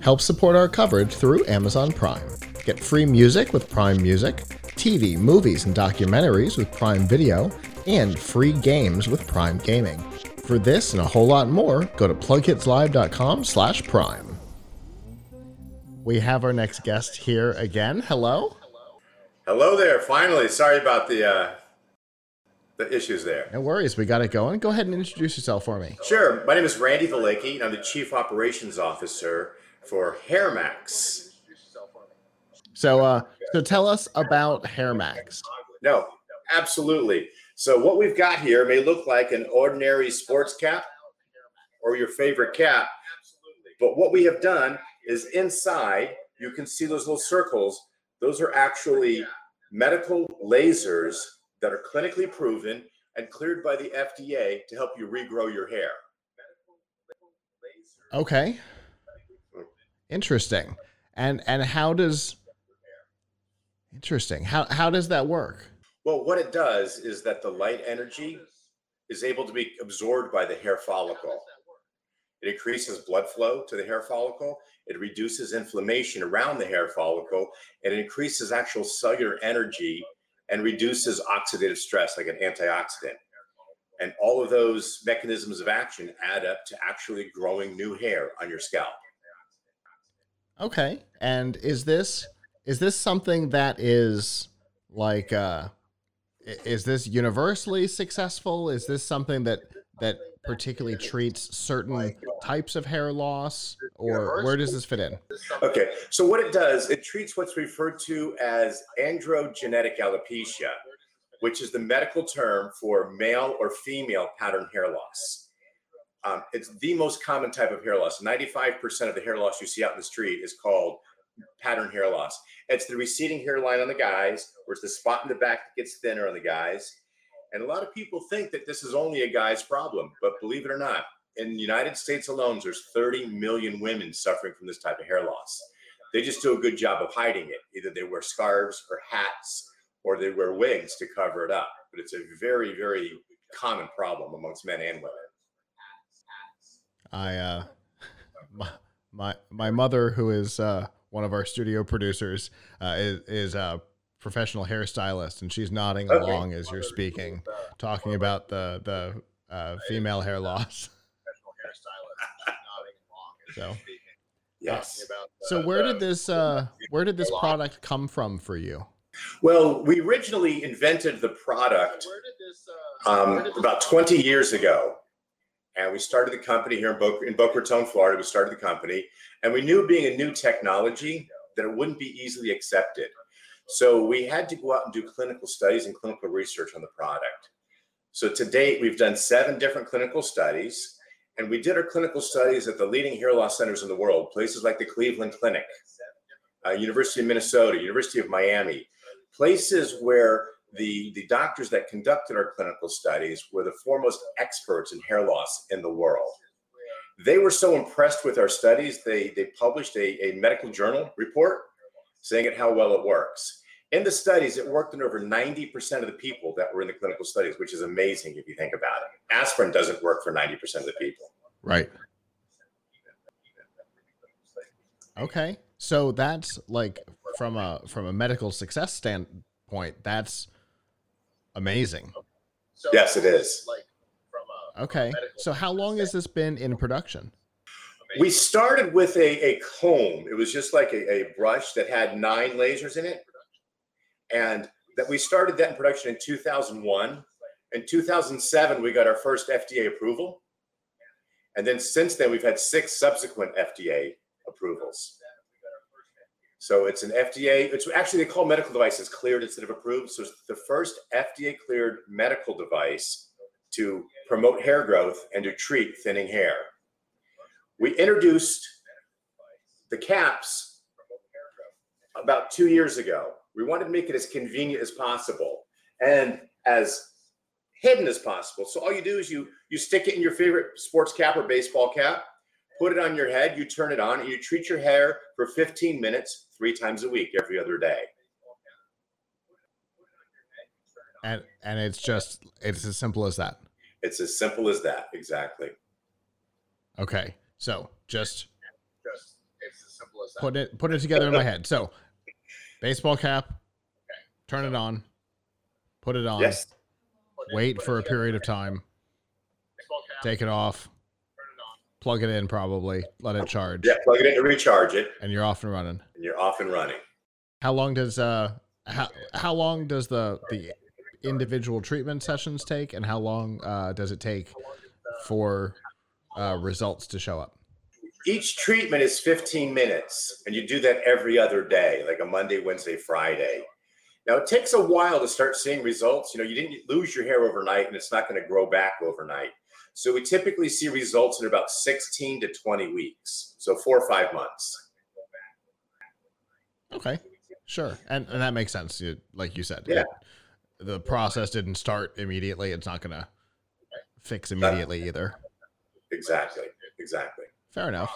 Help support our coverage through Amazon Prime. Get free music with Prime Music, TV, movies, and documentaries with Prime Video, and free games with Prime Gaming. For this and a whole lot more, go to plughitslive.com/prime. We have our next guest here again. Hello? Hello there, finally. Sorry about the issues there. No worries. We got it going. Go ahead and introduce yourself for me. Sure. My name is Randy Vellakey, and I'm the Chief Operations Officer for HairMax. So tell us about HairMax. No, absolutely. So what we've got here may look like an ordinary sports cap or your favorite cap, but what we have done is inside, you can see those little circles. Those are actually medical lasers that are clinically proven and cleared by the FDA to help you regrow your hair. Okay. Interesting. And how does that work? Well, what it does is that the light energy is able to be absorbed by the hair follicle. It increases blood flow to the hair follicle. It reduces inflammation around the hair follicle. It increases actual cellular energy and reduces oxidative stress like an antioxidant. And all of those mechanisms of action add up to actually growing new hair on your scalp. Okay. And is this something that is like... Is this universally successful? Is this something that particularly treats certain types of hair loss, or where does this fit in? Okay, so what it does, it treats what's referred to as androgenetic alopecia, which is the medical term for male or female pattern hair loss. It's the most common type of hair loss. 95% of the hair loss you see out in the street is called pattern hair loss. It's the receding hairline on the guys, or it's the spot in the back that gets thinner on the guys. And a lot of people think that this is only a guy's problem, but believe it or not, in the United States alone, there's 30 million women suffering from this type of hair loss. They just do a good job of hiding it. Either they wear scarves or hats, or they wear wigs to cover it up. But it's a very, very common problem amongst men and women. My mother, who is, one of our studio producers, is a professional hairstylist, and she's nodding along as you're speaking, talking about the female hair loss. So, yes. So where did this product come from for you? Well, we originally invented the product about 20 years ago. And we started the company here in Boca Raton, Florida. We started the company, and we knew, being a new technology, that it wouldn't be easily accepted. So we had to go out and do clinical studies and clinical research on the product. So to date, we've done 7 different clinical studies, and we did our clinical studies at the leading hair loss centers in the world, places like the Cleveland Clinic, University of Minnesota, University of Miami, places where the doctors that conducted our clinical studies were the foremost experts in hair loss in the world. They were so impressed with our studies, they published a medical journal report saying it how well it works. In the studies, it worked in over 90% of the people that were in the clinical studies, which is amazing if you think about it. Aspirin doesn't work for 90% of the people. Right. Okay. So that's like, from a medical success standpoint, that's amazing. So yes, it is. Okay. So how long has this been in production? We started with a comb. It was just like a brush that had 9 lasers in it. And that we started that in production in 2001. In 2007, we got our first FDA approval. And then since then, we've had 6 subsequent FDA approvals. So it's an FDA, it's actually, they call medical devices cleared instead of approved. So it's the first FDA cleared medical device to promote hair growth and to treat thinning hair. We introduced the caps about 2 years ago. We wanted to make it as convenient as possible and as hidden as possible. So all you do is you stick it in your favorite sports cap or baseball cap, put it on your head, you turn it on, and you treat your hair for 15 minutes, 3 times a week, every other day. And it's as simple as that. It's as simple as that. Exactly. Okay. So just it's as simple as that. Put it together in my head. So baseball cap, okay. Turn it on, put it on, yes. Wait for a period of time, take it off, plug it in, probably let it charge. Yeah. Plug it in to recharge it. And you're off and running. How long does the individual treatment sessions take, and how long does it take for results to show up? Each treatment is 15 minutes, and you do that every other day, like a Monday, Wednesday, Friday. Now, it takes a while to start seeing results. You didn't lose your hair overnight, and it's not going to grow back overnight. So we typically see results in about 16 to 20 weeks, so 4 or 5 months. Okay. Sure. And that makes sense. Like you said, yeah. The process didn't start immediately. It's not going to fix immediately either. Exactly. Fair enough.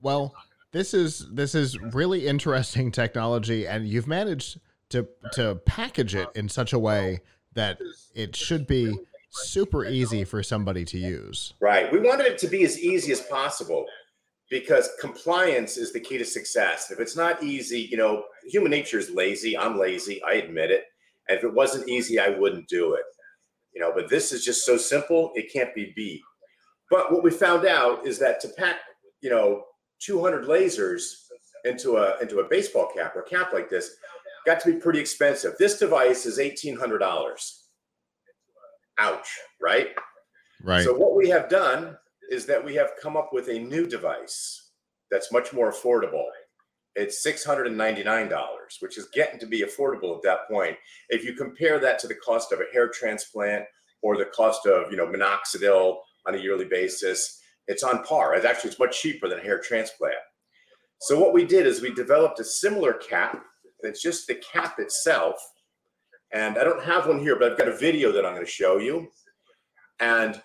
Well, this is really interesting technology, and you've managed to package it in such a way that it should be super easy for somebody to use. Right. We wanted it to be as easy as possible, because compliance is the key to success. If it's not easy, human nature is lazy. I'm lazy, I admit it. And if it wasn't easy, I wouldn't do it. But this is just so simple, it can't be beat. But what we found out is that to pack, 200 lasers into a baseball cap or cap like this got to be pretty expensive. This device is $1,800. Ouch, right? Right. So what we have done is that we have come up with a new device that's much more affordable. It's $699, which is getting to be affordable at that point. If you compare that to the cost of a hair transplant or the cost of, minoxidil on a yearly basis, it's on par. It's much cheaper than a hair transplant. So what we did is we developed a similar cap. It's just the cap itself. And I don't have one here, but I've got a video that I'm going to show you. And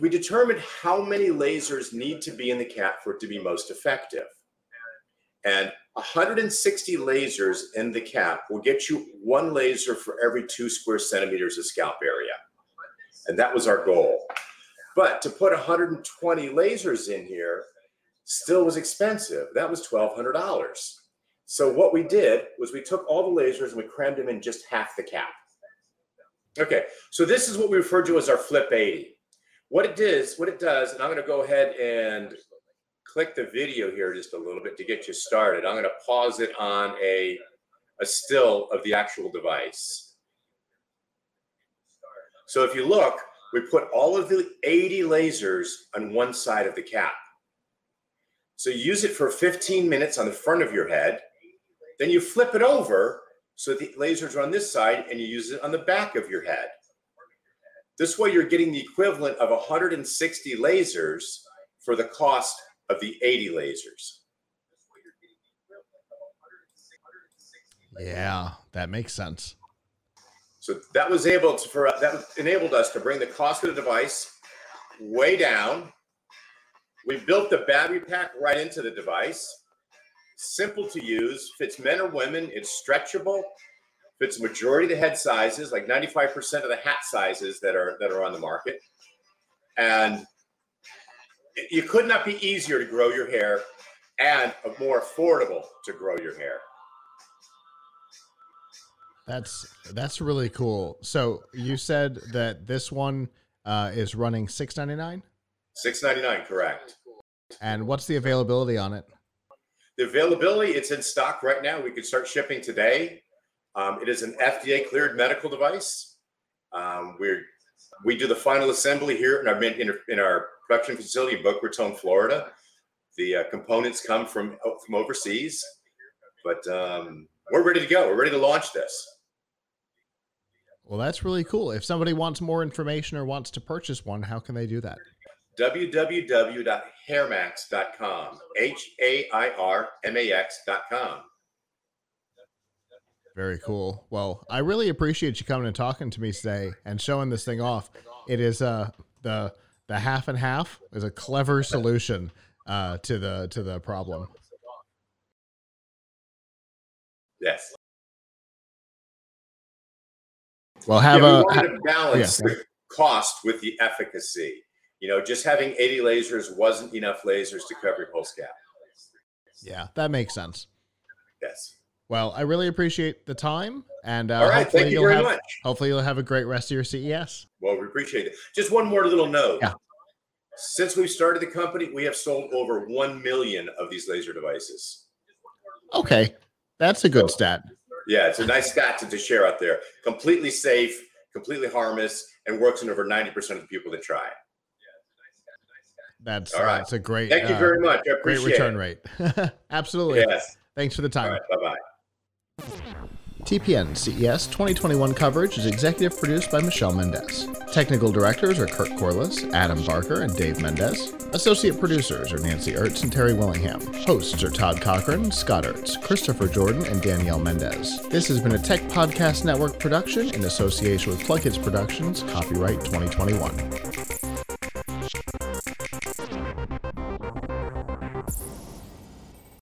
we determined how many lasers need to be in the cap for it to be most effective. And 160 lasers in the cap will get you 1 laser for every 2 square centimeters of scalp area. And that was our goal. But to put 120 lasers in here still was expensive. That was $1,200. So what we did was we took all the lasers and we crammed them in just half the cap. Okay, so this is what we refer to as our Flip 80. What it does, and I'm going to go ahead and click the video here just a little bit to get you started. I'm going to pause it on a still of the actual device. So if you look, we put all of the 80 lasers on one side of the cap. So you use it for 15 minutes on the front of your head. Then you flip it over so the lasers are on this side, and you use it on the back of your head. This way you're getting the equivalent of 160 lasers for the cost of the 80 lasers. Yeah, that makes sense. So that was that enabled us to bring the cost of the device way down. We built the battery pack right into the device. Simple to use, fits men or women, it's stretchable, fits the majority of the head sizes, like 95% of the hat sizes that are on the market. And it could not be easier to grow your hair and more affordable to grow your hair. That's really cool. So you said that this one is running $699? $699, correct. And what's the availability on it? The availability, it's in stock right now. We can start shipping today. It is an FDA-cleared medical device. We do the final assembly here in our production facility in Boca Raton, Florida. The components come from overseas, but we're ready to go. We're ready to launch this. Well, that's really cool. If somebody wants more information or wants to purchase one, how can they do that? www.hairmax.com, HAIRMAX.com. Very cool. Well, I really appreciate you coming and talking to me today and showing this thing off. It is The half and half is a clever solution to the problem. Yes. Well, we wanted to balance the cost with the efficacy. You know, just having 80 lasers wasn't enough lasers to cover your whole scalp. Yeah, that makes sense. Yes. Well, I really appreciate the time, and all right, thank you very much. Hopefully you'll have a great rest of your CES. Well, we appreciate it. Just one more little note. Yeah. Since we started the company, we have sold over 1 million of these laser devices. Okay. That's a good stat. Yeah, it's a nice stat to share out there. Completely safe, completely harmless, and works in over 90% of the people that try it. That's all right. That's a great. Thank you very much. I appreciate great return it. Rate. Absolutely. Yes. Thanks for the time. All right, bye-bye. TPN CES 2021 coverage is executive produced by Michelle Mendez. Technical directors are Kurt Corliss, Adam Barker, and Dave Mendez. Associate producers are Nancy Ertz and Terry Willingham. Hosts are Todd Cochran, Scott Ertz, Christopher Jordan, and Danielle Mendez. This has been a Tech Podcast Network production in association with Plug Hits Productions, copyright 2021.